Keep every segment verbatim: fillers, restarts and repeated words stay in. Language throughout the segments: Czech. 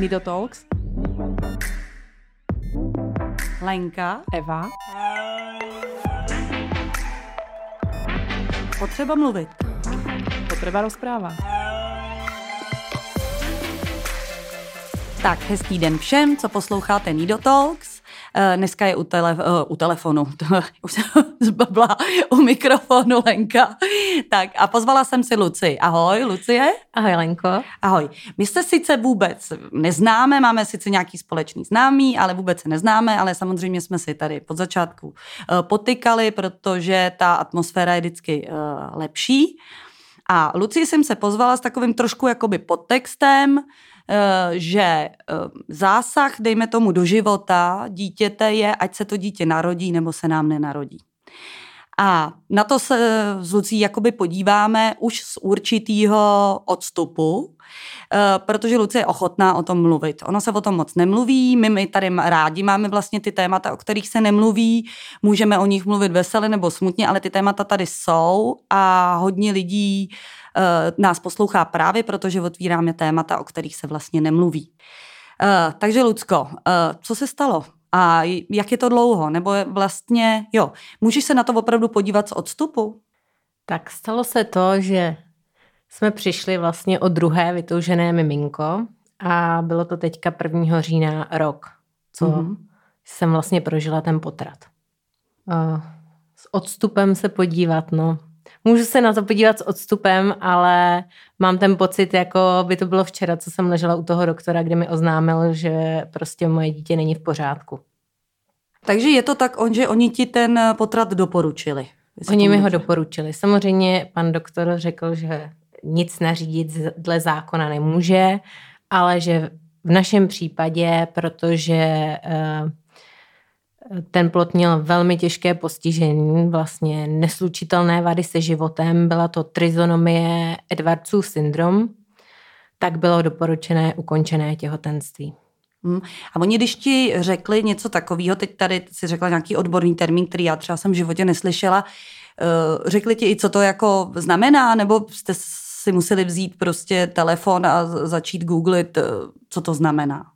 Nido Talks, Lenka, Eva, Potřeba mluvit, Potřeba rozpráva. Tak, hezký den všem, co posloucháte Nido Talks. Dneska je u, tele, u telefonu, už jsem zbabla, u mikrofonu Lenka. Tak a pozvala jsem si Luci. Ahoj, Lucie. Ahoj, Lenko. Ahoj. My se sice vůbec neznáme, máme sice nějaký společný známý, ale vůbec se neznáme, ale samozřejmě jsme si tady od začátku potykali, protože ta atmosféra je vždycky lepší. A Lucii jsem se pozvala s takovým trošku jakoby podtextem, že zásah, dejme tomu, do života dítěte je, ať se to dítě narodí nebo se nám nenarodí. A na to se s Lucí jakoby podíváme už z určitýho odstupu, protože Lucie je ochotná o tom mluvit. Ono se o tom moc nemluví, my, my tady rádi máme vlastně ty témata, o kterých se nemluví, můžeme o nich mluvit veselé nebo smutně, ale ty témata tady jsou a hodně lidí nás poslouchá právě, protože otvíráme témata, o kterých se vlastně nemluví. Takže Lucko, co se stalo? A jak je to dlouho? Nebo vlastně, jo, můžeš se na to opravdu podívat z odstupu? Tak stalo se to, že jsme přišli vlastně o druhé vytoužené miminko a bylo to teďka prvního října rok, co mm-hmm. jsem vlastně prožila ten potrat. A s odstupem se podívat, no. Můžu se na to podívat s odstupem, ale mám ten pocit, jako by to bylo včera, co jsem ležela u toho doktora, kde mi oznámil, že prostě moje dítě není v pořádku. Takže je to tak, on, že oni ti ten potrat doporučili? Oni mi ho doporučili. Samozřejmě pan doktor řekl, že nic nařídit dle zákona nemůže, ale že v našem případě, protože ten plod měl velmi těžké postižení, vlastně neslučitelné vady se životem, byla to trizomie Edwardsův syndrom, tak bylo doporučené ukončené těhotenství. Hmm. A oni, když ti řekli něco takového, teď tady si řekla nějaký odborný termín, který já třeba jsem v životě neslyšela, řekli ti i, co to jako znamená, nebo jste si museli vzít prostě telefon a začít googlit, co to znamená?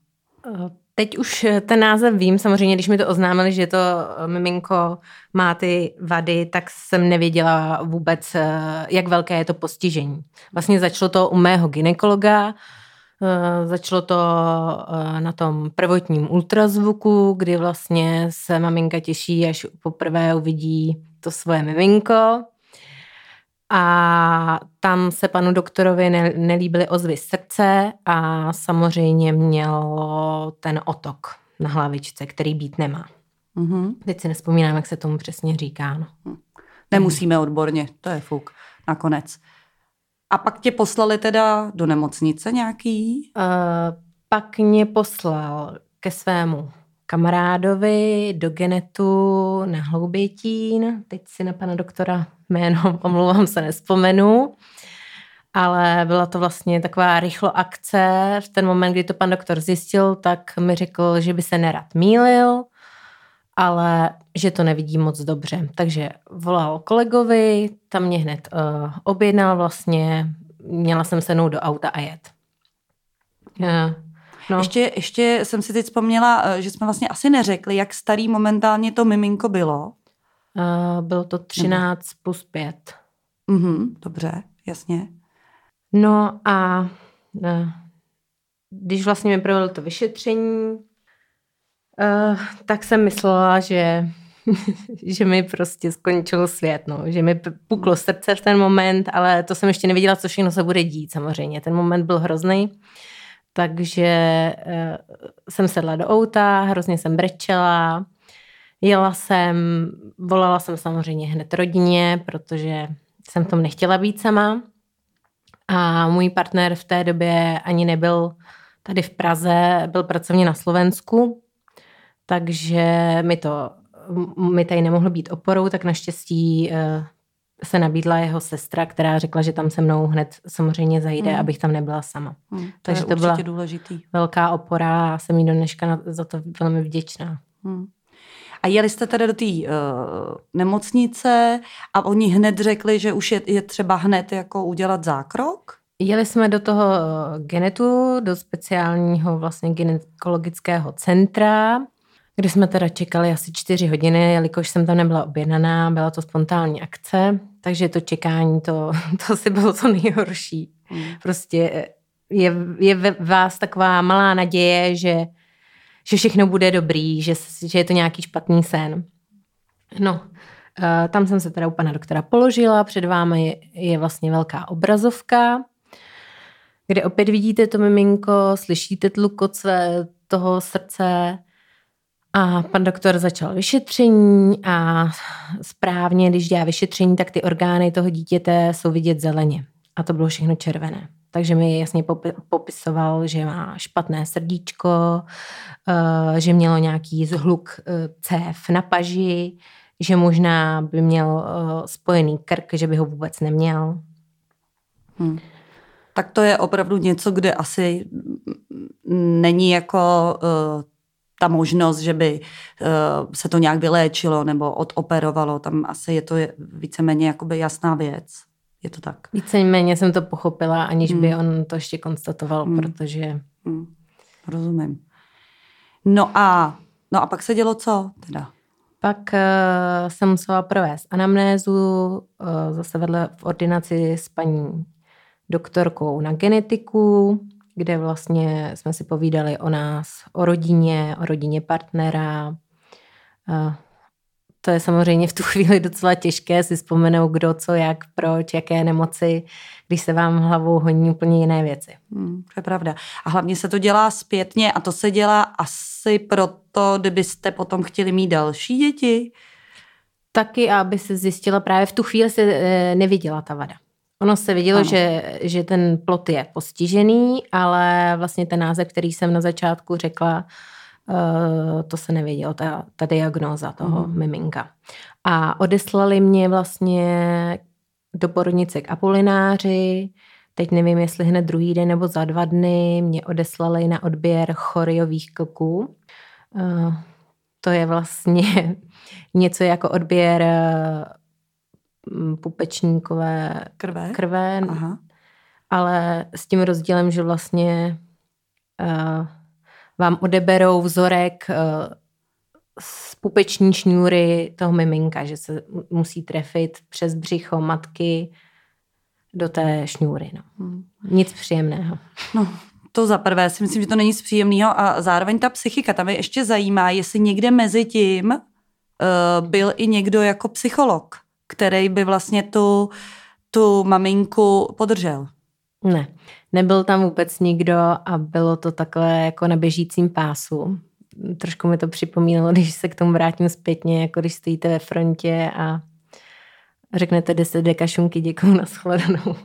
Teď už ten název vím, samozřejmě, když mi to oznámili, že to miminko má ty vady, tak jsem nevěděla vůbec, jak velké je to postižení. Vlastně začalo to u mého gynekologa, začalo to na tom prvotním ultrazvuku, kdy vlastně se maminka těší, až poprvé uvidí to svoje miminko. A tam se panu doktorovi nelíbily ozvy srdce a samozřejmě mělo ten otok na hlavičce, který být nemá. Mm-hmm. Teď si nespomínám, jak se tomu přesně říká. No. Nemusíme odborně, to je fuk, nakonec. A pak tě poslali teda do nemocnice nějaký? Uh, pak mě poslal ke svému kamarádovi do Genetu na Hloubětín. Teď si na pana doktora jméno, omlouvám se, nespomenu. Ale byla to vlastně taková rychlo akce. V ten moment, kdy to pan doktor zjistil, tak mi řekl, že by se nerad mýlil, ale že to nevidí moc dobře. Takže volal kolegovi, tam mě hned uh, objednal vlastně. Měla jsem sednout do auta a jet. Uh, No. Ještě, ještě jsem si teď vzpomněla, že jsme vlastně asi neřekli, jak starý momentálně to miminko bylo. Uh, bylo to třináct Nebo? plus pět. Uh-huh, dobře, jasně. No a uh, když vlastně mi provedl to vyšetření, uh, tak jsem myslela, že, že mi prostě skončilo svět, no. Že mi puklo srdce v ten moment, ale to jsem ještě nevěděla, co všechno se bude dít samozřejmě. Ten moment byl hrozný. Takže e, jsem sedla do auta, hrozně jsem brečela, jela jsem, volala jsem samozřejmě hned rodině, protože jsem v tom nechtěla být sama. A můj partner v té době ani nebyl tady v Praze, byl pracovně na Slovensku, takže mi, to, mi tady nemohl být oporou, tak naštěstí e, se nabídla jeho sestra, která řekla, že tam se mnou hned samozřejmě zajde, mm. abych tam nebyla sama. Mm, to Takže je to byla důležitý. Velká opora a jsem jí do dneška za to velmi vděčná. Mm. A jeli jste teda do té uh, nemocnice a oni hned řekli, že už je, je třeba hned jako udělat zákrok? Jeli jsme do toho genetu, do speciálního vlastně gynekologického centra, kde jsme teda čekali asi čtyři hodiny, jelikož jsem tam nebyla objednaná, byla to spontánní akce, takže to čekání, to, to asi bylo to nejhorší. Prostě je, je ve vás taková malá naděje, že, že všechno bude dobrý, že, že je to nějaký špatný sen. No, tam jsem se teda u pana doktora položila, před vámi je, je vlastně velká obrazovka, kde opět vidíte to miminko, slyšíte tlukot své, toho srdce a pan doktor začal vyšetření a správně, když dělá vyšetření, tak ty orgány toho dítěte jsou vidět zeleně a to bylo všechno červené. Takže mi jasně popisoval, že má špatné srdíčko, že mělo nějaký zhluk cév na paži, že možná by měl spojený krk, že by ho vůbec neměl. Hmm. Tak to je opravdu něco, kde asi není jako uh, ta možnost, že by uh, se to nějak vyléčilo nebo odoperovalo. Tam asi je to víceméně jakoby jasná věc. Je to tak. Víceméně jsem to pochopila, aniž hmm. by on to ještě konstatoval, hmm. protože... Hmm. Rozumím. No a, no a pak se dělo co teda? Pak uh, jsem musela provést anamnézu, uh, zase vedle v ordinaci s paní doktorkou na genetiku, kde vlastně jsme si povídali o nás, o rodině, o rodině partnera. To je samozřejmě v tu chvíli docela těžké si vzpomenout, kdo, co, jak, proč, jaké nemoci, když se vám hlavou honí úplně jiné věci. Hmm, to je pravda. A hlavně se to dělá zpětně a to se dělá asi proto, kdybyste potom chtěli mít další děti. Taky, aby se zjistila, právě v tu chvíli se neviděla ta vada. Ono se vidělo, že, že ten plod je postižený, ale vlastně ten název, který jsem na začátku řekla, to se nevědělo, ta, ta diagnóza toho mm. miminka. A odeslali mě vlastně do porodnice k Apollináři, teď nevím, jestli hned druhý den nebo za dva dny, mě odeslali na odběr choriových klků. To je vlastně něco jako odběr pupečníkové krve, krve ale s tím rozdílem, že vlastně uh, vám odeberou vzorek uh, z pupeční šňůry toho miminka, že se musí trefit přes břicho matky do té šňůry. No. Nic příjemného. No, to za prvé si myslím, že to není nic příjemného a zároveň ta psychika, tam je ještě zajímá, jestli někde mezi tím uh, byl i někdo jako psycholog, který by vlastně tu, tu maminku podržel. Ne, nebyl tam vůbec nikdo a bylo to takhle jako na běžícím pásu. Trošku mi to připomínalo, když se k tomu vrátím zpětně, jako když stojíte ve frontě a řeknete deset deka šunky, děkuju, nashledanou.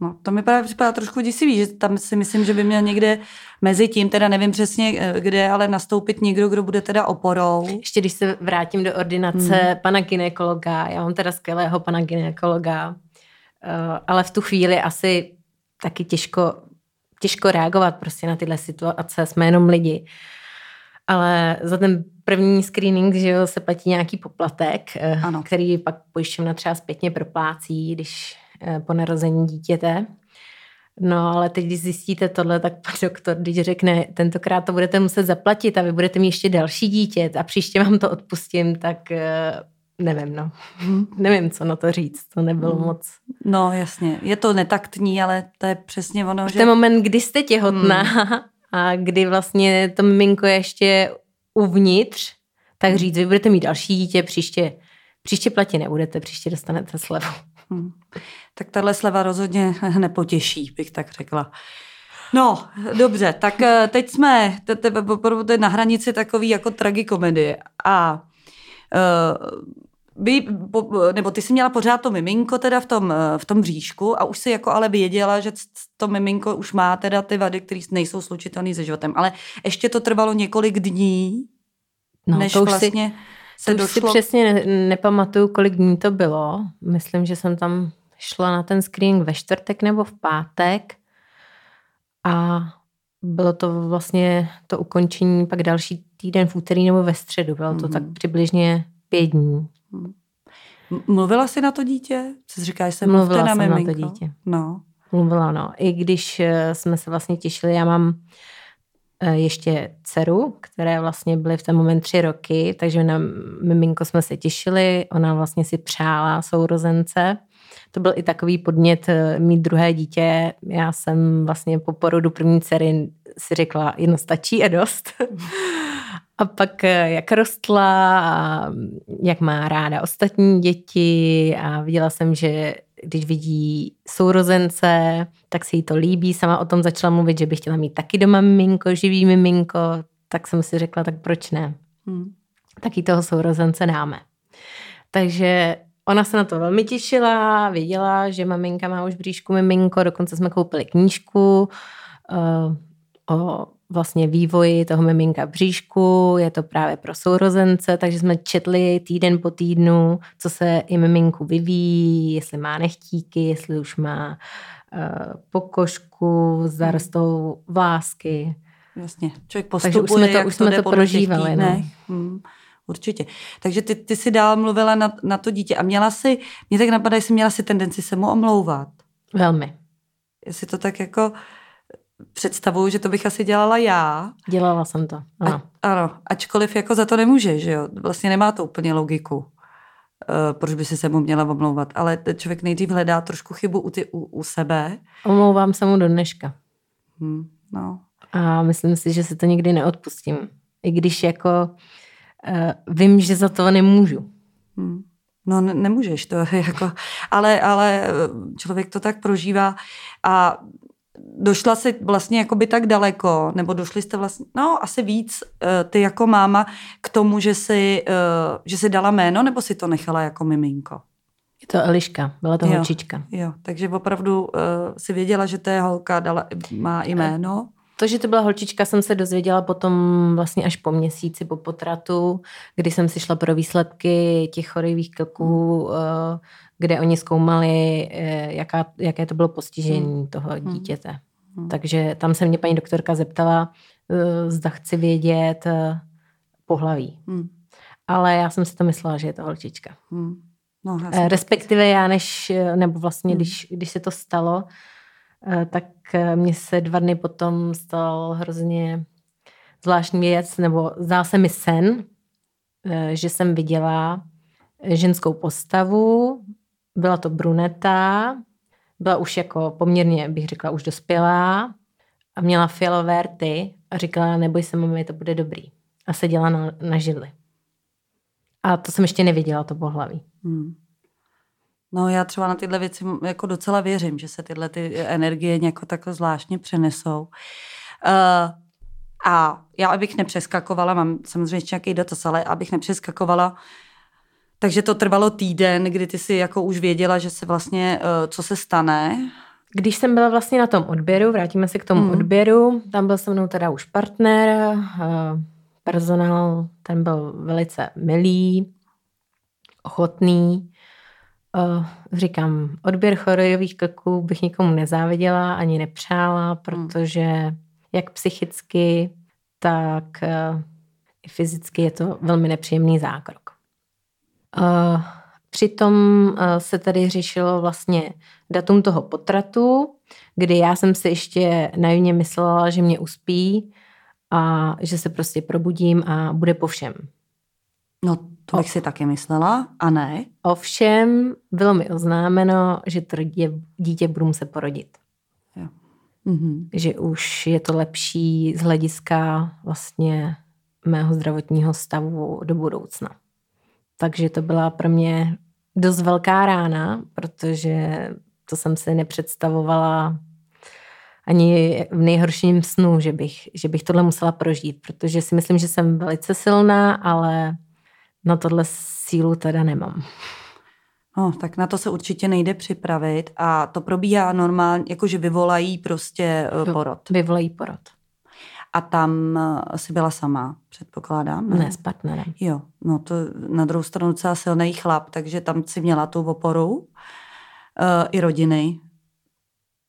No, to mi právě připadá trošku děsivý, že tam si myslím, že by měl někde mezi tím, teda nevím přesně kde, ale nastoupit někdo, kdo bude teda oporou. Ještě když se vrátím do ordinace hmm. pana gynekologa, já mám teda skvělého pana gynekologa, ale v tu chvíli asi taky těžko, těžko reagovat prostě na tyhle situace, jsme jenom lidi. Ale za ten první screening, že jo, se platí nějaký poplatek, ano. který pak pojišťovna třeba zpětně proplácí, když po narození dítěte. No ale teď, když zjistíte tohle, tak pan doktor, když řekne, tentokrát to budete muset zaplatit a vy budete mít ještě další dítě a příště vám to odpustím, tak nevím, no. Hmm. Nevím, co na to říct, to nebylo hmm. moc. No jasně, je to netaktní, ale to je přesně ono, že... V ten moment, kdy jste těhotná hmm. a kdy vlastně to miminko je ještě uvnitř, tak říct, vy budete mít další dítě, příště, příště platit nebudete, příště dostanete slevu. Hmm. Tak tahle sleva rozhodně nepotěší, bych tak řekla. No, dobře, tak teď jsme te, te, te, na hranici takový jako tragikomedie a uh, by, po, nebo ty jsi měla pořád to miminko teda v tom, v tom bříšku a už si jako ale věděla, že to miminko už má teda ty vady, které nejsou slučitelné se životem, ale ještě to trvalo několik dní, no, než to už vlastně... Si... To už si přesně ne, nepamatuju, kolik dní to bylo. Myslím, že jsem tam šla na ten screening ve čtvrtek nebo v pátek a bylo to vlastně to ukončení pak další týden v úterý nebo ve středu. Bylo to mm-hmm. tak přibližně pět dní. Mluvila jsi na to dítě? Co jsi říkáš, že jsem mluvila jsem na, na to dítě. No. mluvilo, no. I když jsme se vlastně těšili, já mám ještě dceru, které vlastně byly v ten moment tři roky, takže na miminko jsme se těšili, ona vlastně si přála sourozence. To byl i takový podnět mít druhé dítě. Já jsem vlastně po porodu první dcery si řekla, jedno stačí a dost. A pak jak rostla a jak má ráda ostatní děti a viděla jsem, že když vidí sourozence, tak se jí to líbí. Sama o tom začala mluvit, že by chtěla mít taky doma miminko, živý miminko. Tak jsem si řekla, tak proč ne? Hmm. Taky toho sourozence dáme. Takže ona se na to velmi těšila, věděla, že maminka má už v bříšku miminko, dokonce jsme koupili knížku uh, o vlastně vývoji toho miminka v bříšku, je to právě pro sourozence, takže jsme četli týden po týdnu, co se i miminku vyvíjí, jestli má nechtíky, jestli už má uh, pokožku, zarostou vlásky. Jasně, člověk postupuje, takže už jsme to, jak už to jsme to prožívali. Ne? Hmm. Určitě. Takže ty, ty jsi dál mluvila na, na to dítě a měla si, mě tak napadá, jestli měla si tendenci se mu omlouvat. Velmi. Jestli to tak jako představuju, že to bych asi dělala já. Dělala jsem to, ano. A, ano, ačkoliv jako za to nemůže, že jo. Vlastně nemá to úplně logiku, e, proč by si se mu měla omlouvat. Ale člověk nejdřív hledá trošku chybu u, ty, u, u sebe. Omlouvám se mu do dneška. Hmm, no. A myslím si, že se to nikdy neodpustím. I když jako vím, že za to nemůžu. Hmm. No ne- nemůžeš to, jako, ale, ale člověk to tak prožívá a došla jsi vlastně jakoby tak daleko, nebo došli jste vlastně, no asi víc ty jako máma k tomu, že jsi, že jsi dala jméno, nebo si to nechala jako miminko? Je to Eliška, byla to holčička. Jo, takže opravdu si věděla, že ta holka dala, má i jméno. To, že to byla holčička, jsem se dozvěděla potom vlastně až po měsíci, po potratu, kdy jsem si šla pro výsledky těch chorých klků, kde oni zkoumali, jaká, jaké to bylo postižení toho dítěte. Takže tam se mě paní doktorka zeptala, zda chci vědět pohlaví. Ale já jsem si to myslela, že je to holčička. No, respektive já než, nebo vlastně, když, když se to stalo, tak mě se dva dny potom stal hrozně zvláštní věc, nebo zdál se mi sen, že jsem viděla ženskou postavu, byla to bruneta, byla už jako poměrně, bych řekla, už dospělá a měla fialové rty a říkala, neboj se, mami, to bude dobrý. A seděla na, na židli. A to jsem ještě neviděla, to pohlaví. Hmm. No já třeba na tyhle věci jako docela věřím, že se tyhle ty energie nějak takhle zvláštně přenesou. Uh, a já, abych nepřeskakovala, mám samozřejmě ještě nějaký dotaz, ale abych nepřeskakovala, takže to trvalo týden, kdy ty si jako už věděla, že se vlastně, uh, co se stane. Když jsem byla vlastně na tom odběru, vrátíme se k tomu mm. odběru, tam byl se mnou teda už partner, uh, personál, ten byl velice milý, ochotný. Říkám, odběr chorojových klků bych nikomu nezáviděla ani nepřála, protože jak psychicky, tak i fyzicky je to velmi nepříjemný zákrok. Přitom se tady řešilo vlastně datum toho potratu, kdy já jsem si ještě naivně myslela, že mě uspí a že se prostě probudím a bude po všem. No to bych si taky myslela, a ne. Ovšem bylo mi oznámeno, že to dítě, dítě budu muset porodit. Jo. Mhm. Že už je to lepší z hlediska vlastně mého zdravotního stavu do budoucna. Takže to byla pro mě dost velká rána, protože to jsem si nepředstavovala ani v nejhorším snu, že bych, že bych tohle musela prožít, protože si myslím, že jsem velice silná, ale na tohle sílu teda nemám. No, tak na to se určitě nejde připravit a to probíhá normálně, jakože vyvolají prostě porod. Vyvolají porod. A tam jsi byla sama, předpokládám? Ne, ne s partnerem. Jo, no to na druhou stranu docela silný chlap, takže tam jsi měla tu oporu uh, i rodiny.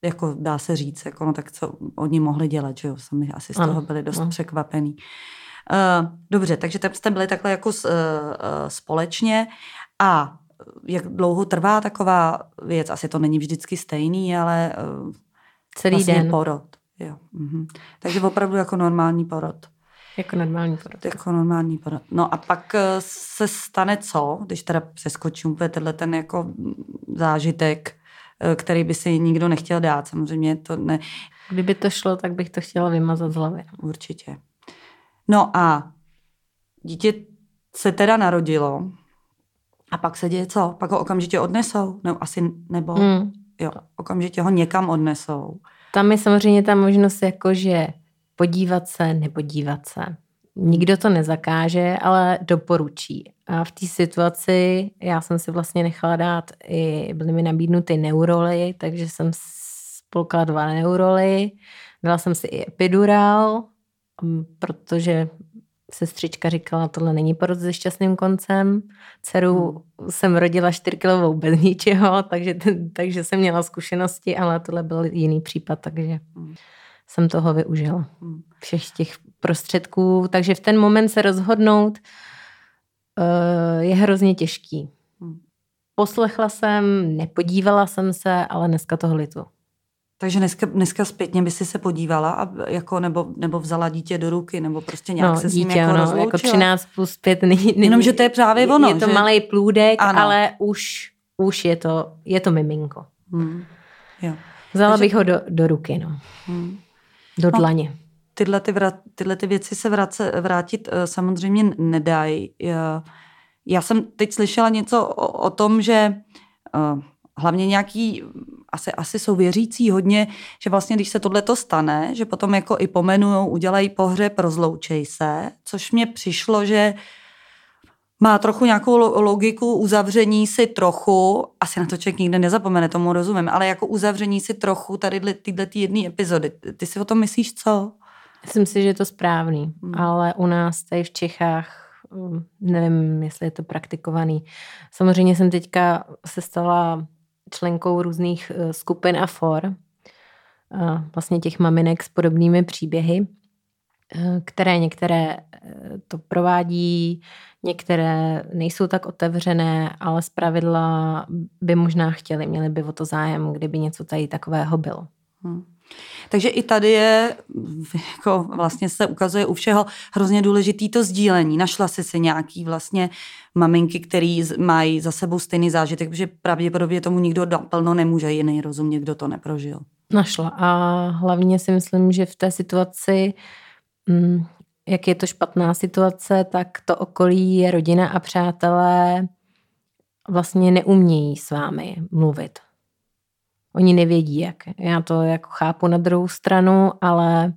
Jako dá se říct, jako no tak co oni mohli dělat, že jo, sami asi z ano, toho byli dost ano. překvapený. Dobře, takže tam jste byli takhle jako společně a jak dlouho trvá taková věc. Asi to není vždycky stejný, ale celý vlastně den porod. Jo. Mhm. Takže opravdu jako normální porod. Jako normální porod. Jako normální porod. No a pak se stane co, když teda přeskočím úplně tenhle ten jako zážitek, který by si nikdo nechtěl dát. Samozřejmě to ne... Kdyby to šlo, tak bych to chtěla vymazat z hlavy. Určitě. No a dítě se teda narodilo a pak se děje co? Pak ho okamžitě odnesou? No, asi nebo... Mm. Jo, okamžitě ho někam odnesou. Tam je samozřejmě ta možnost jakože podívat se, nepodívat se. Nikdo to nezakáže, ale doporučí. A v té situaci já jsem si vlastně nechala dát i, byly mi nabídnuty neuroly, takže jsem spolkala dva neuroly. Dala jsem si i epidural, protože sestřička říkala, tohle není porod se šťastným koncem. Dceru hmm. jsem rodila čtyřkilovou bez ničeho, takže, takže jsem měla zkušenosti, ale tohle byl jiný případ, takže... Hmm. jsem toho využila. Všech těch prostředků. Takže v ten moment se rozhodnout je hrozně těžký. Poslechla jsem, nepodívala jsem se, ale dneska toho litu. Takže dneska, dneska zpětně by si se podívala a jako, nebo, nebo vzala dítě do ruky, nebo prostě nějak no, se s ním dítě, jako no, rozloučila. Jako třináct plus pět není. Jenomže to je právě ono. Je to že? Malej plůdek, ano. ale už, už je, to, je to miminko. Hmm. Jo. Vzala Takže... bych ho do, do ruky, no. Hmm. Do dlaně. No, tyhle, ty vrat, tyhle ty věci se vrace, vrátit samozřejmě nedají. Já jsem teď slyšela něco o, o tom, že hlavně nějaký, asi, asi jsou věřící hodně, že vlastně když se tohleto stane, že potom jako i pomenujou, udělají pohřeb, rozloučej se, což mně přišlo, že má trochu nějakou logiku uzavření si trochu, asi na to člověk nikde nezapomene, tomu rozumím, ale jako uzavření si trochu tady tyhle jedné epizody. Ty si o tom myslíš co? Myslím si, že je to správný, hmm. ale u nás tady v Čechách, nevím, jestli je to praktikovaný. Samozřejmě jsem teďka se stala členkou různých skupin a for, vlastně těch maminek s podobnými příběhy, které některé to provádí, některé nejsou tak otevřené, ale zpravidla by možná chtěli, měli by o to zájem, kdyby něco tady takového bylo. Hmm. Takže i tady je, jako vlastně se ukazuje u všeho, hrozně důležitý to sdílení. Našla jsi si nějaký vlastně maminky, který mají za sebou stejný zážitek, protože pravděpodobně tomu nikdo plno nemůže jiný rozumět, kdo to neprožil. Našla a hlavně si myslím, že v té situaci... Hmm. Jak je to špatná situace, tak to okolí, rodina a přátelé vlastně neumějí s vámi mluvit. Oni nevědí, jak. Já to jako chápu na druhou stranu, ale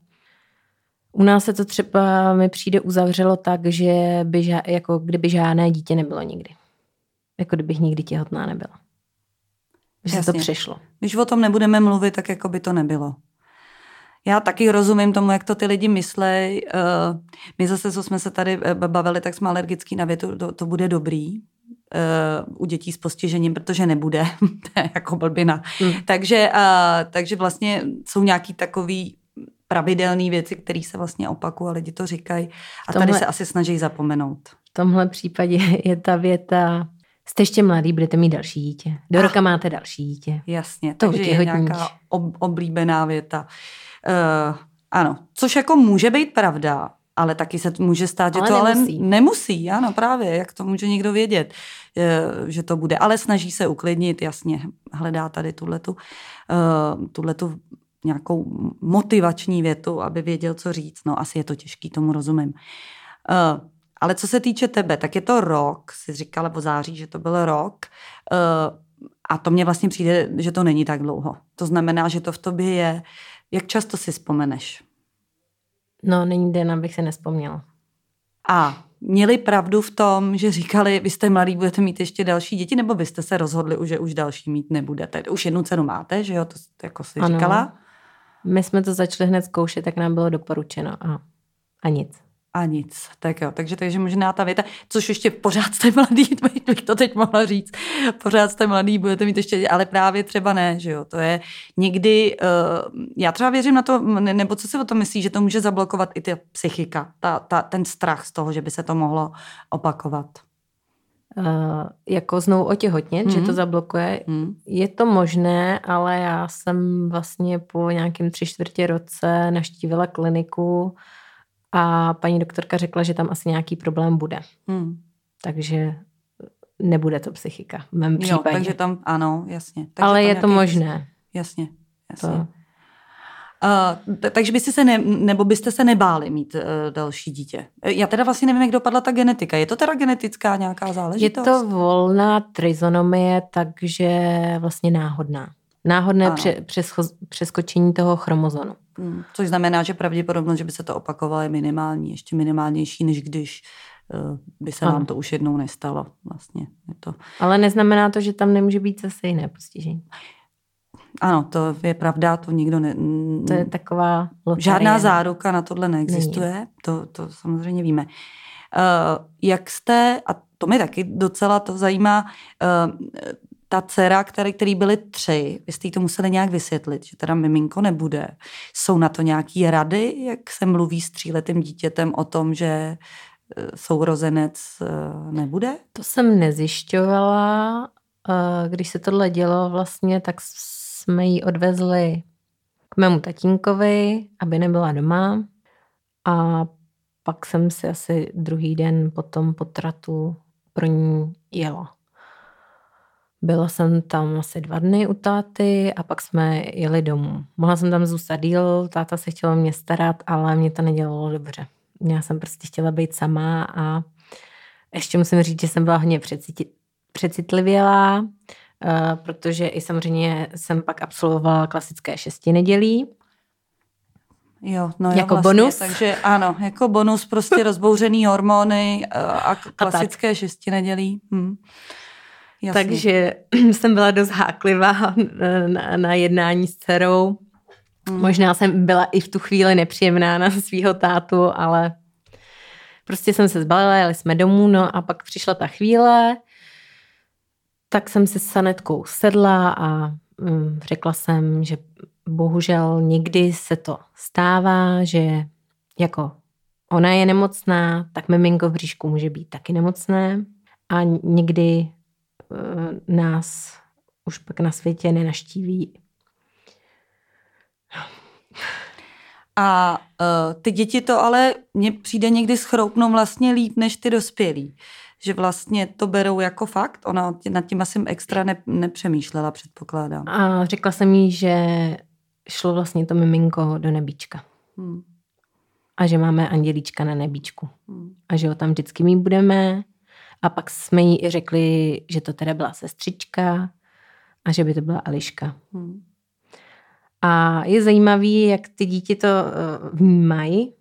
u nás se to třeba mi přijde uzavřelo tak, že by ža- jako kdyby žádné dítě nebylo nikdy. Jako kdybych nikdy těhotná nebyla. Že se to přišlo. Když o tom nebudeme mluvit, tak jako by to nebylo. Já taky rozumím tomu, jak to ty lidi myslej. My zase, co jsme se tady bavili, tak jsme alergický na větu, to, to bude dobrý u dětí s postižením, protože nebude. To je jako blbina. Mm. Takže, takže vlastně jsou nějaký takový pravidelný věci, které se vlastně opakují a lidi to říkají. A tomhle, tady se asi snaží zapomenout. V tomhle případě je ta věta... Jste ještě mladý, budete mít další dítě. Do Ach, roka máte další dítě. Jasně, to takže je nějaká ob, oblíbená věta. Uh, ano, což jako může být pravda, ale taky se může stát, ale že to nemusí. ale nemusí. Ano, právě, jak to může někdo vědět, uh, že to bude. Ale snaží se uklidnit, jasně, hledá tady tuhletu, uh, tuhletu nějakou motivační větu, aby věděl, co říct. No, asi je to těžký, tomu rozumím. Uh, Ale co se týče tebe, tak je to rok, jsi říkala po září, že to byl rok a to mně vlastně přijde, že to není tak dlouho. To znamená, že to v tobě je. Jak často si vzpomeneš? No, není den, abych se nespomněla. A měli pravdu v tom, že říkali, vy jste mladí, budete mít ještě další děti, nebo vy jste se rozhodli, že už další mít nebudete? Už jednu dceru máte, že jo, to jako jsi ano. říkala. My jsme to začali hned zkoušet, tak nám bylo doporučeno a, a nic. A nic, tak jo, takže, takže možná ta věta, což ještě pořád jste mladý, bych to teď mohla říct, pořád jste mladý, budete mít ještě, ale právě třeba ne, že jo, to je někdy, uh, já třeba věřím na to, nebo co si o tom myslí, že to může zablokovat i ta psychika, ta, ta, ten strach z toho, že by se to mohlo opakovat. Uh, jako znovu otěhotnět, mm-hmm. že to zablokuje. Mm. Je to možné, ale já jsem vlastně po nějakém tři čtvrtě roce navštívila kliniku a paní doktorka řekla, že tam asi nějaký problém bude. Mm. Takže nebude to psychika v mém případě. Jo, takže tam, ano, jasně. Takže ale je to možné. Jasně, jasně. To. Uh, t- takže byste se ne, nebo byste se nebáli mít uh, další dítě. Já teda vlastně nevím, jak dopadla ta genetika. Je to teda genetická nějaká záležitost? Je to volná trizomie, takže vlastně náhodná. Náhodné pře- přesko- přeskočení toho chromozomu. Hmm. Což znamená, že pravděpodobnost, že by se to opakovalo, je minimální, ještě minimálnější, než když uh, by se ano. nám to už jednou nestalo. Vlastně je to... Ale neznamená to, že tam nemůže být zase jiné postižení. Ano, to je pravda, to nikdo ne... To je taková loterie. Žádná záruka na tohle neexistuje, to, to samozřejmě víme. Uh, jak jste, a to mě taky docela to zajímá, uh, ta dcera, který, který byly tři, vy jste jí to museli nějak vysvětlit, že teda miminko nebude. Jsou na to nějaký rady, jak se mluví s tříletým dítětem o tom, že uh, sourozenec uh, nebude? To jsem nezjišťovala. Uh, když se tohle dělo vlastně, tak jsme ji odvezli k mému tatínkovi, aby nebyla doma, a pak jsem si asi druhý den potom po tratu pro ní jela. Byla jsem tam asi dva dny u táty a pak jsme jeli domů. Mohla jsem tam zůstat díl, táta se chtěla o mě starat, ale mě to nedělalo dobře. Já jsem prostě chtěla být sama a ještě musím říct, že jsem byla hodně přecitlivělá, Uh, protože i samozřejmě jsem pak absolvovala klasické šesti nedělí. Jo, no jako vlastně, bonus. Takže ano, jako bonus prostě rozbouřený hormony uh, a klasické a šesti nedělí. Hm. Takže jsem byla dost háklivá na, na jednání s dcerou. Hm. Možná jsem byla i v tu chvíli nepříjemná na svýho tátu, ale prostě jsem se zbalila, jeli jsme domů, no a pak přišla ta chvíle. Tak jsem si s sanetkou sedla a mm, řekla jsem, že bohužel někdy se to stává, že jako ona je nemocná, tak miminko v bříšku může být taky nemocné a někdy e, nás už pak na světě nenaštíví. A e, ty děti to ale mně přijde někdy schroupnou vlastně líp než ty dospělí. Že vlastně to berou jako fakt? Ona nad tím asi extra ne, nepřemýšlela, předpokládám. A řekla jsem jí, že šlo vlastně to miminko do nebíčka. Hmm. A že máme andělíčka na nebíčku. Hmm. A že ho tam vždycky mít budeme. A pak jsme jí i řekli, že to teda byla sestřička a že by to byla Eliška. Hmm. A je zajímavý, jak ty děti to uh, vnímají.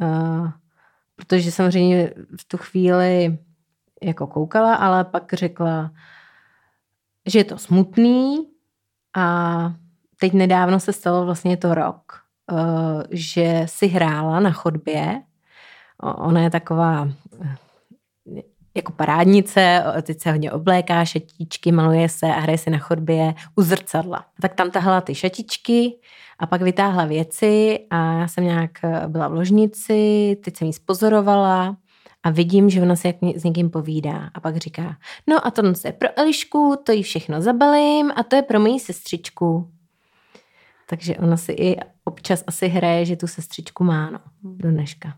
Uh, Protože samozřejmě v tu chvíli jako koukala, ale pak řekla, že je to smutný a teď nedávno se stalo vlastně to rok, že si hrála na chodbě. Ona je taková jako parádnice, teď se hodně obléká, šatičky, maluje se a hraje si na chodbě u zrcadla. Tak tam tahla ty šatičky a pak vytáhla věci a já jsem nějak byla v ložnici, teď jsem jí spozorovala a vidím, že ona se s někým povídá a pak říká, no a to je pro Elišku, to jí všechno zabalím a to je pro moji sestřičku. Takže ona si i občas asi hraje, že tu sestřičku má, no, do dneška.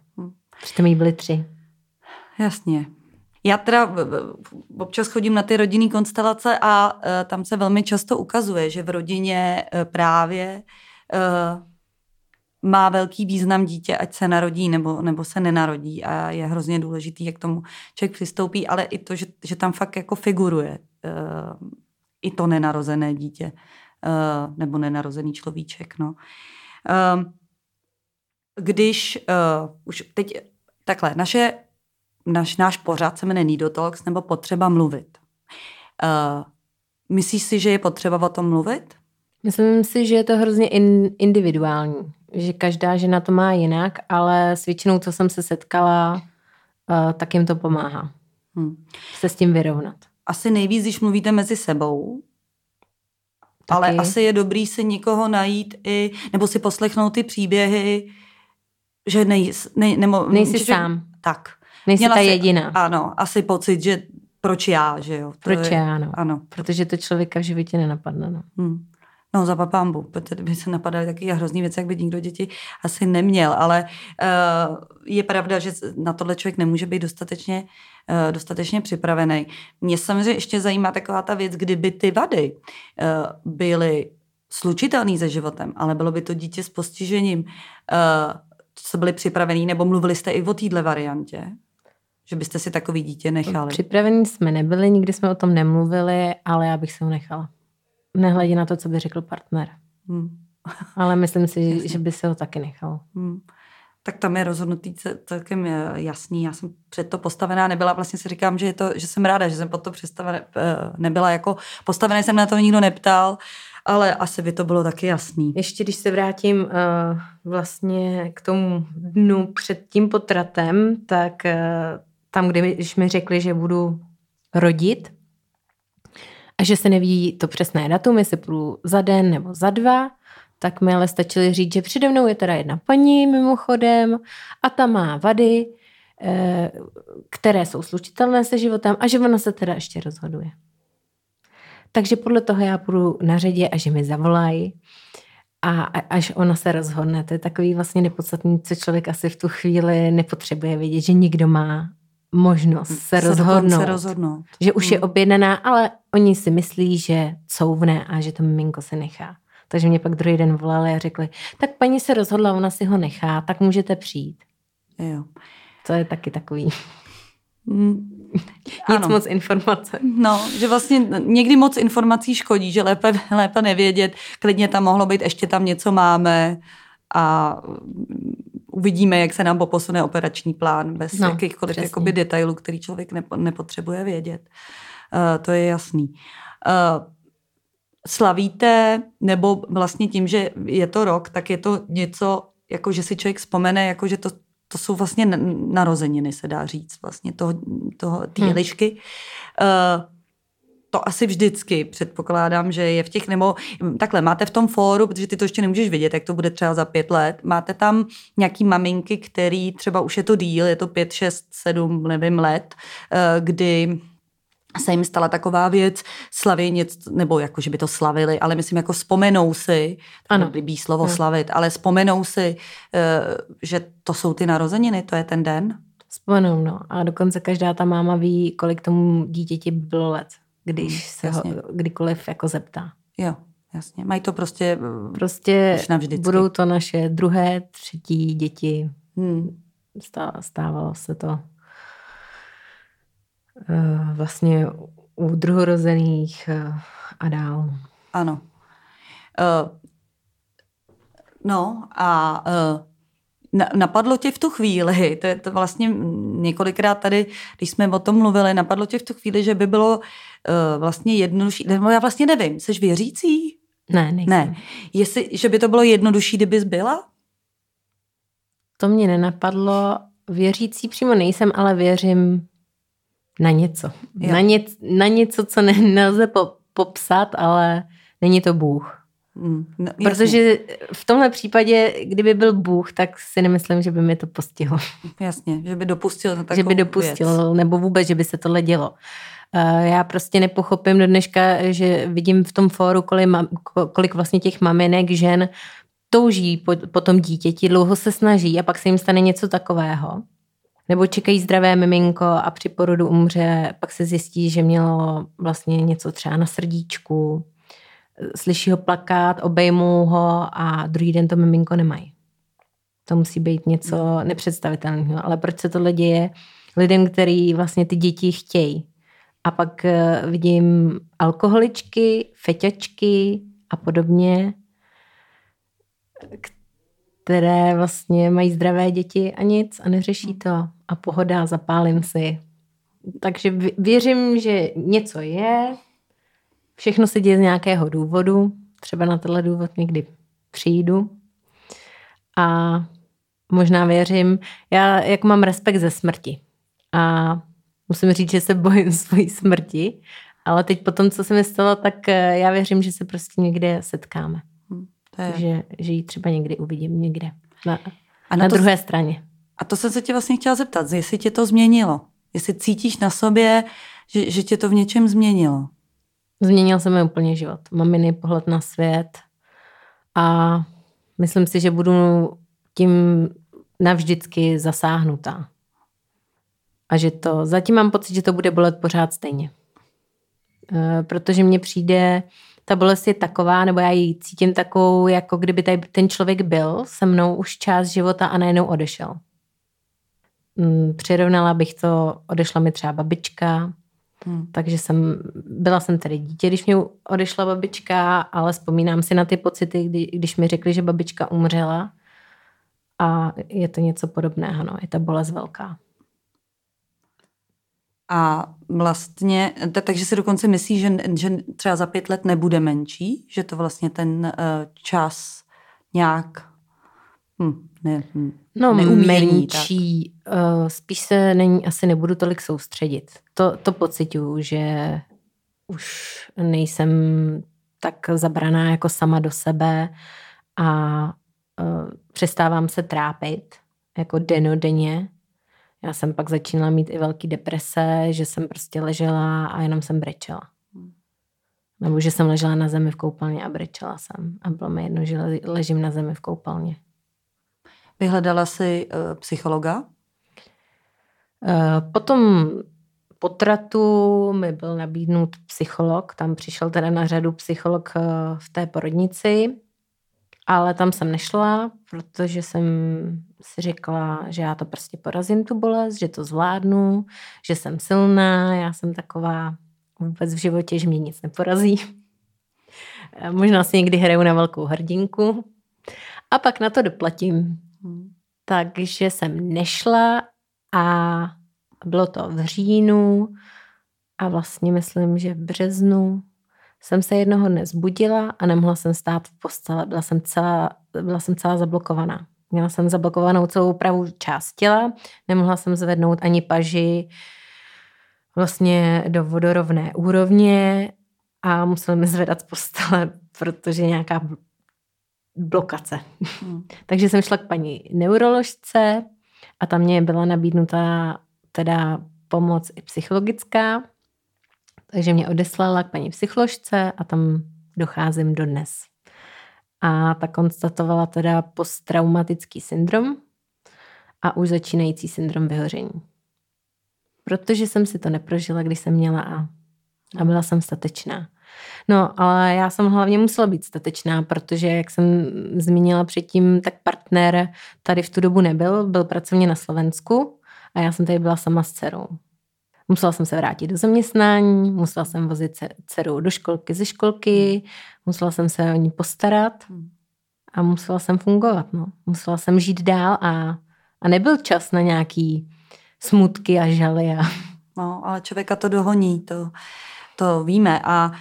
Přitom jí byly tři. Jasně. Já teda občas chodím na ty rodinný konstelace a e, tam se velmi často ukazuje, že v rodině e, právě e, má velký význam dítě, ať se narodí nebo, nebo se nenarodí, a je hrozně důležitý, jak tomu člověk přistoupí, ale i to, že, že tam fakt jako figuruje e, i to nenarozené dítě e, nebo nenarozený človíček. No. E, když e, už teď takhle naše Naš, náš pořad se jmenuje Nido Talks nebo Potřeba mluvit. Uh, myslíš si, že je potřeba o tom mluvit? Myslím si, že je to hrozně in, individuální. Že každá žena to má jinak, ale s většinou, co jsem se setkala, uh, tak jim to pomáhá. Hmm. Se s tím vyrovnat. Asi nejvíc, když mluvíte mezi sebou, taky. Ale asi je dobrý si někoho najít i, nebo si poslechnout ty příběhy, že nej, nej, nemo, nejsi že, sám. Tak. Nejsi ta jediná. Ano, asi pocit, že proč já, že jo? To proč je, já, no. Ano. Protože to člověka v životě nenapadne, no. Hmm. No za papámbu, protože by se napadaly taky hrozný věci, jak by nikdo děti asi neměl, ale uh, je pravda, že na tohle člověk nemůže být dostatečně, uh, dostatečně připravený. Mě samozřejmě ještě zajímá taková ta věc, kdyby ty vady uh, byly slučitelný se životem, ale bylo by to dítě s postižením, uh, se byli připravený, nebo mluvili jste i o téhle variantě? Že byste si takový dítě nechali? Připravení jsme nebyli, nikdy jsme o tom nemluvili, ale já bych se ho nechala. Nehledě na to, co by řekl partner. Hmm. Ale myslím si, že, že by se ho taky nechal. Hmm. Tak tam je rozhodnutý celkem jasný. Já jsem před to postavená nebyla. Vlastně si říkám, že, je to, že jsem ráda, že jsem pod to nebyla. Jako postavená jsem na to, nikdo neptal, ale asi by to bylo taky jasný. Ještě když se vrátím uh, vlastně k tomu dnu před tím potratem, tak uh, tam, kdy, když mi řekli, že budu rodit, a že se neví to přesné datum, jestli půjdu za den nebo za dva, tak mi ale stačili říct, že přede mnou je teda jedna paní mimochodem a ta má vady, které jsou slučitelné se životem a že ona se teda ještě rozhoduje. Takže podle toho já půjdu na řadě a že mi zavolají a až ona se rozhodne. To je takový vlastně nepodstatný, co člověk asi v tu chvíli nepotřebuje vědět, že nikdo má možnost se, se rozhodnout, rozhodnout. Že už je objednaná, ale oni si myslí, že couvne a že to miminko se nechá. Takže mě pak druhý den volali a řekli, tak paní se rozhodla, ona si ho nechá, tak můžete přijít. Jo. To je taky takový... Mm. Nic ano. Moc informace. No, že vlastně někdy moc informací škodí, že lépe, lépe nevědět, klidně tam mohlo být, ještě tam něco máme a... Uvidíme, jak se nám posune operační plán bez no, jakýchkoliv jakoby, detailů, který člověk nepotřebuje vědět. Uh, to je jasný. Uh, slavíte, nebo vlastně tím, že je to rok, tak je to něco, jako že si člověk vzpomene, jako že to, to jsou vlastně narozeniny, se dá říct, vlastně toho, toho, té Elišky. Hmm. Uh, To asi vždycky předpokládám, že je v těch, nebo takhle, máte v tom fóru, protože ty to ještě nemůžeš vidět, jak to bude třeba za pět let, máte tam nějaký maminky, který třeba už je to díl, je to pět, šest, sedm, nevím, let, kdy se jim stala taková věc, slaví něco, nebo jako, že by to slavili, ale myslím, jako vzpomenou si, ano. Líbí slovo ano. Slavit, ale vzpomenou si, že to jsou ty narozeniny, to je ten den? Vzpomenou, no. A dokonce každá ta máma ví, kolik tomu dítěti bylo let. Když se jasně. Ho kdykoliv jako zeptá. Jo, jasně. Mají to prostě Prostě budou to naše druhé, třetí děti. Hmm. Stávalo se to vlastně u druhorozených a dál. Ano. No a... Napadlo tě v tu chvíli, to je to vlastně několikrát tady, když jsme o tom mluvili, napadlo tě v tu chvíli, že by bylo uh, vlastně jednodušší, nebo já vlastně nevím, jsi věřící? Ne, nejsem. Ne. Jestli, že by to bylo jednodušší, kdybys byla? To mě nenapadlo, věřící přímo nejsem, ale věřím na něco. Na, ně, na něco, co ne, nelze po, popsat, ale není to Bůh. No, protože v tomhle případě, kdyby byl Bůh, tak si nemyslím, že by mě to postihlo. Jasně, že by dopustil na takovou Že by dopustil, věc. Nebo vůbec, že by se tohle dělo. Já prostě nepochopím do dneška, že vidím v tom fóru, kolik vlastně těch maminek, žen touží po, po tom dítěti, dlouho se snaží a pak se jim stane něco takového. Nebo čekají zdravé miminko a při porodu umře, pak se zjistí, že mělo vlastně něco třeba na srdíčku, slyší ho plakát, obejmou ho a druhý den to miminko nemají. To musí být něco nepředstavitelného. Ale proč se tohle děje lidem, který vlastně ty děti chtějí? A pak vidím alkoholičky, feťačky a podobně, které vlastně mají zdravé děti a nic a neřeší to. A pohoda, zapálím si. Takže věřím, že něco je, všechno se děje z nějakého důvodu, třeba na tenhle důvod někdy přijdu a možná věřím, já jak mám respekt ze smrti a musím říct, že se bojím svojí smrti, ale teď po tom, co se mi stalo, tak já věřím, že se prostě někde setkáme, je... že, že ji třeba někdy uvidím někde na, a na, na to, druhé straně. A to jsem se tě vlastně chtěla zeptat, jestli tě to změnilo, jestli cítíš na sobě, Že, že tě to v něčem změnilo? Změnil se mi úplně život. Maminý pohled na svět. A myslím si, že budu tím navždycky zasáhnutá. A že to, zatím mám pocit, že to bude bolet pořád stejně. E, protože mně přijde, ta bolest je taková, nebo já ji cítím takovou, jako kdyby tady ten člověk byl se mnou už část života a najednou odešel. Přirovnala bych to, odešla mi třeba babička, hmm. takže jsem, byla jsem tady dítě, když mě odešla babička, ale vzpomínám si na ty pocity, kdy, když mi řekli, že babička umřela, a je to něco podobného, no, je ta bolest velká. A vlastně, takže si dokonce myslíš, že, že třeba za pět let nebude menší, že to vlastně ten čas nějak hm, ne, no, neumírní, menší, uh, spíš se není, asi nebudu tolik soustředit. To, to pociťuju, že už nejsem tak zabraná jako sama do sebe a uh, přestávám se trápit jako denodenně. Já jsem pak začínala mít i velký deprese, že jsem prostě ležela a jenom jsem brečela. Nebo že jsem ležela na zemi v koupelně a brečela jsem. A bylo mi jedno, že ležím na zemi v koupelně. Vyhledala jsi uh, psychologa? Uh, potom potratu mi byl nabídnut psycholog. Tam přišel teda na řadu psycholog uh, v té porodnici. Ale tam jsem nešla, protože jsem si řekla, že já to prostě porazím tu bolest, že to zvládnu, že jsem silná, já jsem taková vůbec v životě, že mě nic neporazí. Možná si někdy hraju na velkou hrdinku a pak na to doplatím. Takže jsem nešla a bylo to v říjnu a vlastně myslím, že v březnu jsem se jednoho dne zbudila a nemohla jsem stát v postele. Byla jsem celá, byla jsem celá zablokovaná. Měla jsem zablokovanou celou pravou část těla. Nemohla jsem zvednout ani paži vlastně do vodorovné úrovně a musela mě zvedat z postele, protože nějaká blokace. Hmm. Takže jsem šla k paní neuroložce a tam mě byla nabídnuta teda pomoc i psychologická. Takže mě odeslala k paní psycholožce a tam docházím dodnes. A ta konstatovala teda posttraumatický syndrom a už začínající syndrom vyhoření. Protože jsem si to neprožila, když jsem měla a, a byla jsem statečná. No, ale já jsem hlavně musela být statečná, protože, jak jsem zmínila předtím, tak partner tady v tu dobu nebyl, byl pracovně na Slovensku a já jsem tady byla sama s dcerou. Musela jsem se vrátit do zaměstnání, musela jsem vozit dceru do školky, ze školky, musela jsem se o ní postarat a musela jsem fungovat. No. Musela jsem žít dál a, a nebyl čas na nějaký smutky a žaly. A... No, ale člověka to dohoní, to, to víme. A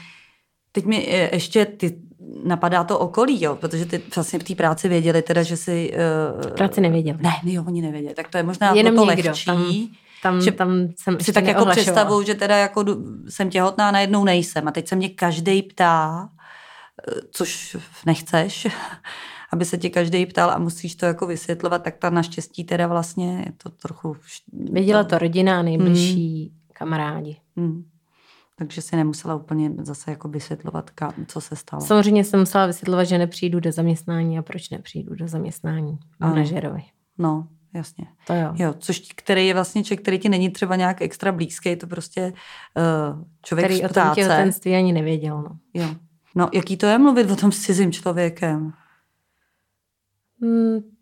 teď mi ještě ty, napadá to okolí, jo, protože ty vlastně v té práci věděli, teda, že si... Uh... Práci nevěděli. Ne, jo, oni nevěděli. Tak to je možná jenom to někdo, lehčí. Tam... Tam, že tam jsem si tak jako představuju, že teda jako jsem těhotná a najednou nejsem. A teď se mě každej ptá, což nechceš, aby se tě každej ptal a musíš to jako vysvětlovat, tak ta naštěstí teda vlastně je to trochu... Věděla to rodina a nejbližší hmm. kamarádi. Hmm. Takže si nemusela úplně zase jako vysvětlovat, co se stalo. Samozřejmě jsem musela vysvětlovat, že nepřijdu do zaměstnání a proč nepřijdu do zaměstnání manažerovi. No, jasně. To jo. Jo, což ti, který je vlastně člověk, který ti není třeba nějak extra blízký, je to prostě uh, člověk který v ptáce. Který o tom těhotenství ani nevěděl. No. Jo. No, jaký to je mluvit o tom s cizím člověkem?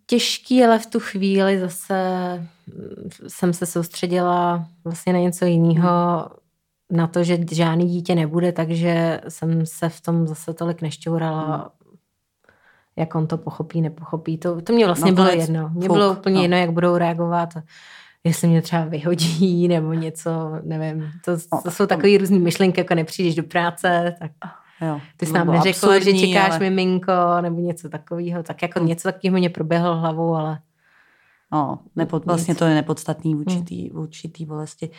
Těžký, ale v tu chvíli zase jsem se soustředila vlastně na něco jiného, hmm. na to, že žádný dítě nebude, takže jsem se v tom zase tolik nešťourala, hmm. jak on to pochopí, nepochopí. To, to mě vlastně no to bylo je jedno. Mě fuk, bylo úplně no. jedno, jak budou reagovat, jestli mě třeba vyhodí nebo něco, nevím. To, to no, jsou takové no. různý myšlenky, jako nepřijdeš do práce, tak jo, ty jsi nám neřekl, že čekáš ale... miminko nebo něco takového. Tak jako mm. něco takového mě proběhlo hlavou, ale... No, nepod, vlastně to je nepodstatný v určitý mm. bolesti.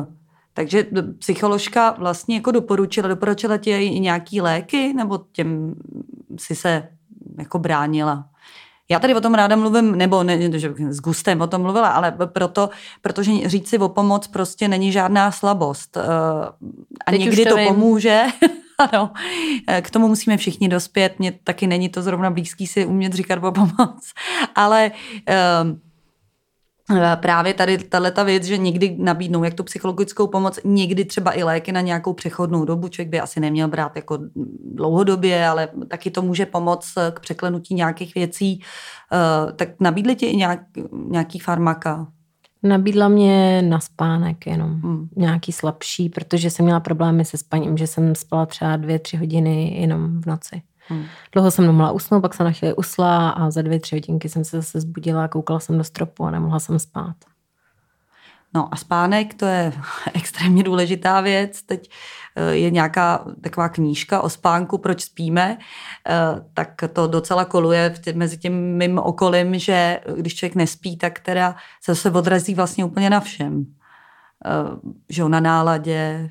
Uh. Takže psycholožka vlastně jako doporučila, doporučila ti nějaký léky, nebo těm si se jako bránila? Já tady o tom ráda mluvím, nebo ne, s gustem o tom mluvila, ale proto, protože říct si o pomoc prostě není žádná slabost. A teď někdy to, to pomůže. Ano, k tomu musíme všichni dospět. Mně taky není to zrovna blízký si umět říkat o pomoc. Ale právě tady tato věc, že někdy nabídnou jak tu psychologickou pomoc, někdy třeba i léky na nějakou přechodnou dobu. Člověk by asi neměl brát jako dlouhodobě, ale taky to může pomoct k překlenutí nějakých věcí. Tak nabídli ti i nějak, nějaký farmaka? Nabídla mě na spánek jenom hmm. nějaký slabší, protože jsem měla problémy se spaním, že jsem spala třeba dvě, tři hodiny jenom v noci. Hmm. Dlouho jsem nemohla usnout, pak jsem na chvíli usla a za dvě, tři hodinky jsem se zase zbudila, koukala jsem do stropu a nemohla jsem spát. No a spánek, to je extrémně důležitá věc. Teď je nějaká taková knížka o spánku, proč spíme, tak to docela koluje mezi tím mým okolím, že když člověk nespí, tak teda se se odrazí vlastně úplně na všem. Že na náladě,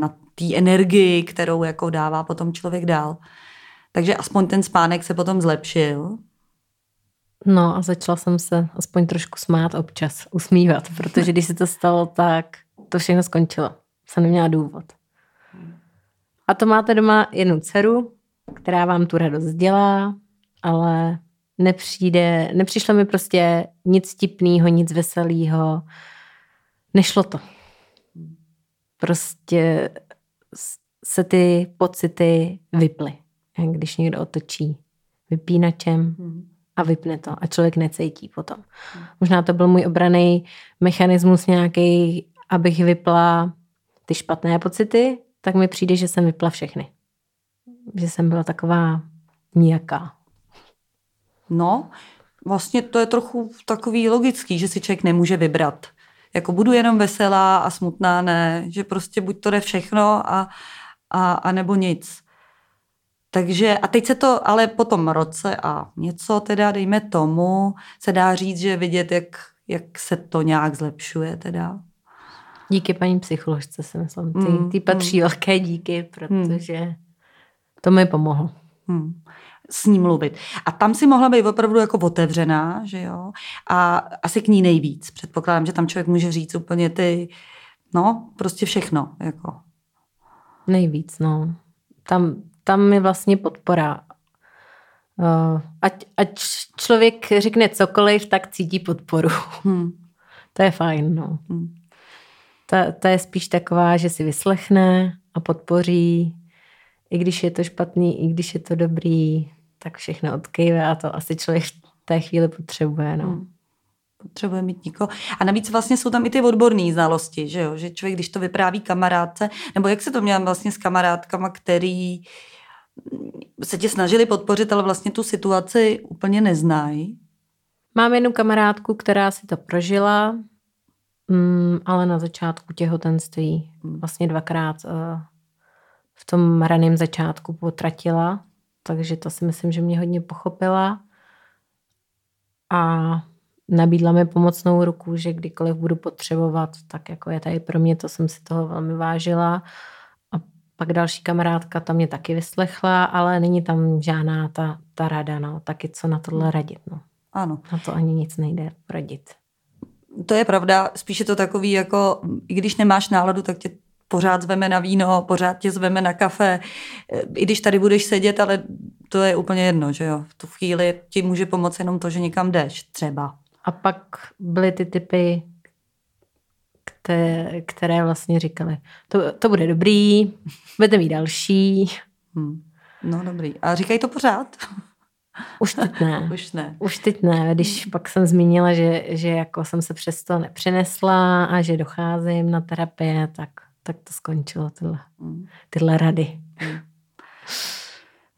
na té energii, kterou jako dává potom člověk dál. Takže aspoň ten spánek se potom zlepšil. No a začala jsem se aspoň trošku smát občas, usmívat, protože když se to stalo, tak to všechno skončilo. Jsem neměla důvod. A to máte doma jednu dceru, která vám tu radost dělá, ale nepřijde, nepřišlo mi prostě nic tipného, nic veselého. Nešlo to. Prostě se ty pocity vyply, když někdo otočí vypínačem a vypne to a člověk necítí potom. Možná to byl můj obranný mechanismus nějaký, abych vypla ty špatné pocity, tak mi přijde, že jsem vypla všechny. Že jsem byla taková nějaká. No, vlastně to je trochu takový logický, že si člověk nemůže vybrat. Jako budu jenom veselá a smutná, ne. Že prostě buď to jde všechno a, a, a nebo nic. Takže a teď se to, ale po tom roce a něco teda, dejme tomu, se dá říct, že vidět, jak, jak se to nějak zlepšuje teda. Díky paní psycholožce, si myslím. Ty, mm, ty patří mm. velké díky, protože mm. to mi pomohlo. Mm. S ní mluvit. A tam si mohla být opravdu jako otevřená, že jo? A asi k ní nejvíc. Předpokládám, že tam člověk může říct úplně ty, no, prostě všechno, jako. Nejvíc, no. Tam... Tam je vlastně podpora. Ať, ať člověk řekne cokoliv, tak cítí podporu. Hmm. To je fajn. No. Hmm. Ta, ta je spíš taková, že si vyslechne a podpoří. I když je to špatný, i když je to dobrý, tak všechno odkejve a to asi člověk v té chvíli potřebuje. No. Hmm. Potřebuje mít nikoho. A navíc vlastně jsou tam i ty odborné znalosti, že jo? Že člověk, když to vypráví kamarádce, nebo jak se to měla vlastně s kamarádkama, který se tě snažili podpořit, ale vlastně tu situaci úplně neznají. Mám jednu kamarádku, která si to prožila, ale na začátku těhotenství vlastně dvakrát v tom raném začátku potratila, takže to si myslím, že mě hodně pochopila. A nabídla mi pomocnou ruku, že kdykoliv budu potřebovat, tak jako je tady pro mě, to jsem si toho velmi vážila. A pak další kamarádka, ta mě taky vyslechla, ale není tam žádná ta, ta rada, no, taky co na tohle radit, no. Ano. Na to ani nic nejde radit. To je pravda, spíš je to takový jako, i když nemáš náladu, tak tě pořád zveme na víno, pořád tě zveme na kafe, i když tady budeš sedět, ale to je úplně jedno, že jo. V tu chvíli ti může pomoct jenom to, že někam jdeš, třeba. A pak byly ty typy, které, které vlastně říkaly, to, to bude dobrý, budete mít další. Hmm. No dobrý. A říkají to pořád? Už teď ne. Už ne. Už teď ne, když pak jsem zmínila, že, že jako jsem se přes to nepřenesla a že docházím na terapie, tak, tak to skončilo tyhle, tyhle rady. Hmm.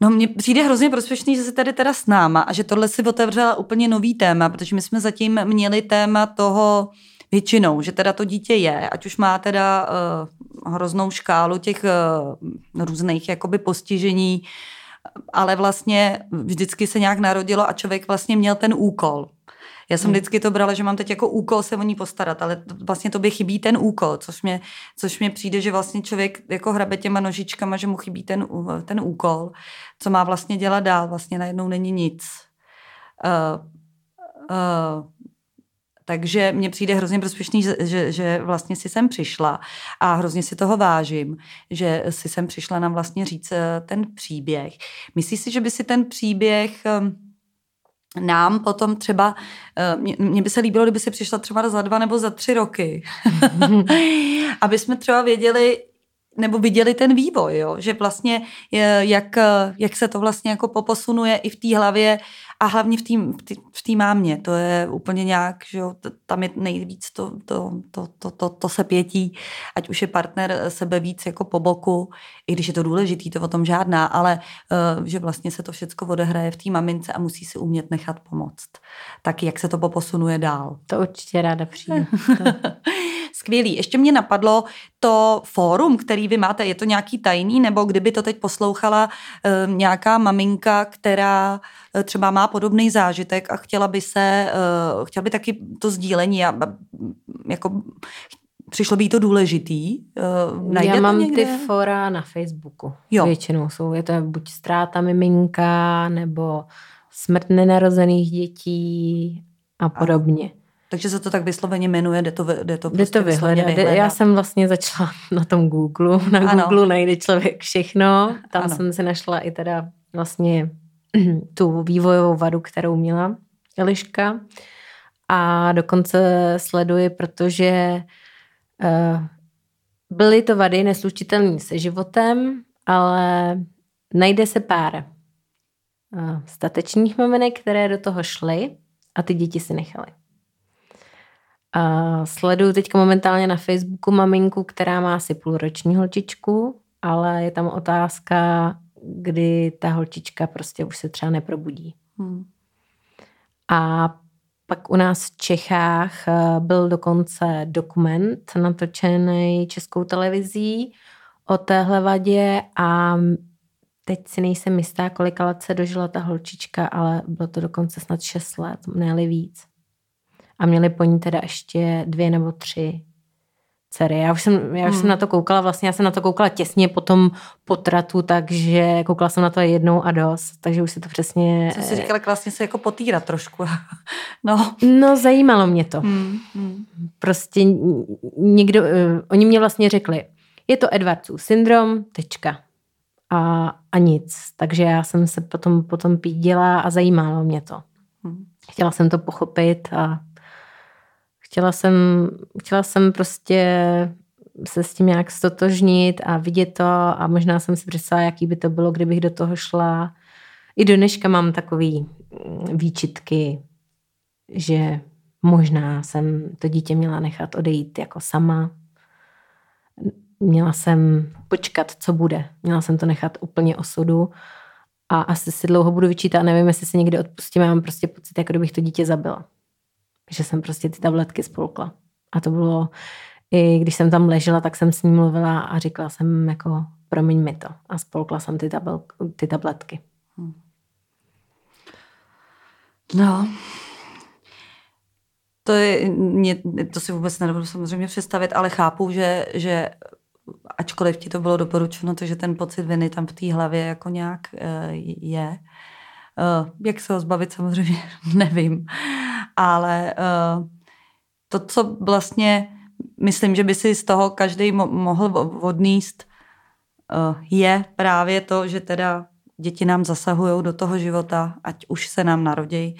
No mně přijde hrozně prospěšný, že jsi tady teda s náma a že tohle si otevřela úplně nový téma, protože my jsme zatím měli téma toho většinou, že teda to dítě je, ať už má teda uh, hroznou škálu těch uh, různých jakoby postižení, ale vlastně vždycky se nějak narodilo a člověk vlastně měl ten úkol. Já jsem vždycky to brala, že mám teď jako úkol se o ní postarat, ale vlastně tobě chybí ten úkol, což mě, což mě přijde, že vlastně člověk jako hrabe těma nožičkama, že mu chybí ten, ten úkol, co má vlastně dělat dál, vlastně najednou není nic. Uh, uh, takže mně přijde hrozně prospěšný, že, že vlastně si sem přišla a hrozně si toho vážím, že si sem přišla nám vlastně říct ten příběh. Myslíš si, že by si ten příběh nám potom třeba, mně by se líbilo, kdyby si přišla třeba za dva nebo za tři roky, aby jsme třeba věděli, nebo viděli ten vývoj, jo? Že vlastně jak, jak se to vlastně jako poposunuje i v té hlavě a hlavně v té mámě. To je úplně nějak, že jo, tam je nejvíc to, to, to, to, to, to sepětí, ať už je partner sebe víc jako po boku, i když je to důležitý, to o tom žádná, ale že vlastně se to všecko odehraje v té mamince a musí si umět nechat pomoct. Tak jak se to poposunuje dál. To určitě ráda přijde. Skvělý. Ještě mě napadlo to fórum, který vy máte, je to nějaký tajný, nebo kdyby to teď poslouchala e, nějaká maminka, která e, třeba má podobný zážitek a chtěla by se, e, chtěla by taky to sdílení a jako přišlo by jí to důležitý. E, najde Já mám to někde? Ty fóra na Facebooku. Jo. Většinou jsou, je to buď ztráta miminka, nebo smrt nenarozených dětí a podobně. A. Takže se to tak vysloveně jmenuje, jde to, jde to, prostě jde to vysloveně vyhledá. Já jsem vlastně začala na tom Googleu. Na ano. Googleu najde člověk všechno. Tam ano. jsem si našla i teda vlastně tu vývojovou vadu, kterou měla Eliška. A dokonce sleduji, protože uh, byly to vady neslučitelné se životem, ale najde se pár uh, statečných maminek, které do toho šly a ty děti si nechaly. Uh, sleduju teďka momentálně na Facebooku maminku, která má asi půlroční holčičku, ale je tam otázka, kdy ta holčička prostě už se třeba neprobudí. Hmm. A pak u nás v Čechách byl dokonce dokument natočený Českou televizí o téhle vadě a teď si nejsem jistá, kolika let se dožila ta holčička, ale bylo to dokonce snad šest let, ne-li víc. A měli po ní teda ještě dvě nebo tři dcery. Já už jsem, já už hmm. jsem na to koukala, vlastně já jsem na to koukala těsně po tom potratu, takže koukala jsem na to jednou a dost, takže už si to přesně... Co jsi říkala, vlastně se jako potýrat trošku. no. no, zajímalo mě to. Hmm. Hmm. Prostě někdo, oni mě vlastně řekli, je to Edwardsův syndrom, tečka. A, a nic. Takže já jsem se potom, potom pídila a zajímalo mě to. Hmm. Chtěla jsem to pochopit a Chtěla jsem, chtěla jsem prostě se s tím nějak stotožnit a vidět to a možná jsem si představila, jaký by to bylo, kdybych do toho šla. I do dneška mám takový výčitky, že možná jsem to dítě měla nechat odejít jako sama. Měla jsem počkat, co bude. Měla jsem to nechat úplně osudu a asi si dlouho budu vyčítat. Nevím, jestli se někdy odpustím. Já mám prostě pocit, jako kdybych to dítě zabila. Že jsem prostě ty tabletky spolkla. A to bylo, i když jsem tam ležela, tak jsem s ním mluvila a říkala jsem jako, promiň mi to. A spolkla jsem ty, tabel, ty tabletky. Hmm. No. To je, mě, to si vůbec nedovedu samozřejmě představit, ale chápu, že, že ačkoliv ti to bylo doporučeno, to, že ten pocit viny tam v té hlavě jako nějak je. Jak se ho zbavit, samozřejmě nevím. Ale uh, to, co vlastně myslím, že by si z toho každý mo- mohl odníst, uh, je právě to, že teda děti nám zasahujou do toho života, ať už se nám narodí,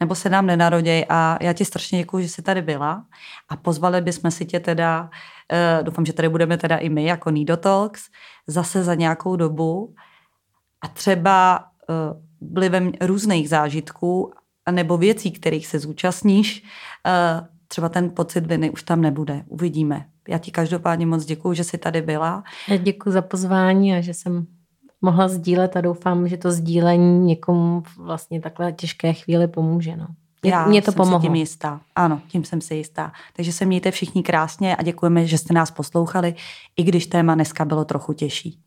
nebo se nám nenaroděj. A já ti strašně děkuju, že jsi tady byla a pozvali bychom si tě teda, uh, doufám, že tady budeme teda i my jako Nido Talks, zase za nějakou dobu a třeba uh, vlivem různých zážitků nebo věcí, kterých se zúčastníš, třeba ten pocit viny už tam nebude. Uvidíme. Já ti každopádně moc děkuju, že jsi tady byla. Já děkuju za pozvání a že jsem mohla sdílet a doufám, že to sdílení někomu vlastně takhle těžké chvíli pomůže. No. Já Mě to jsem pomohlo. si tím jistá. Ano, tím jsem si jistá. Takže se mějte všichni krásně a děkujeme, že jste nás poslouchali, i když téma dneska bylo trochu těžší.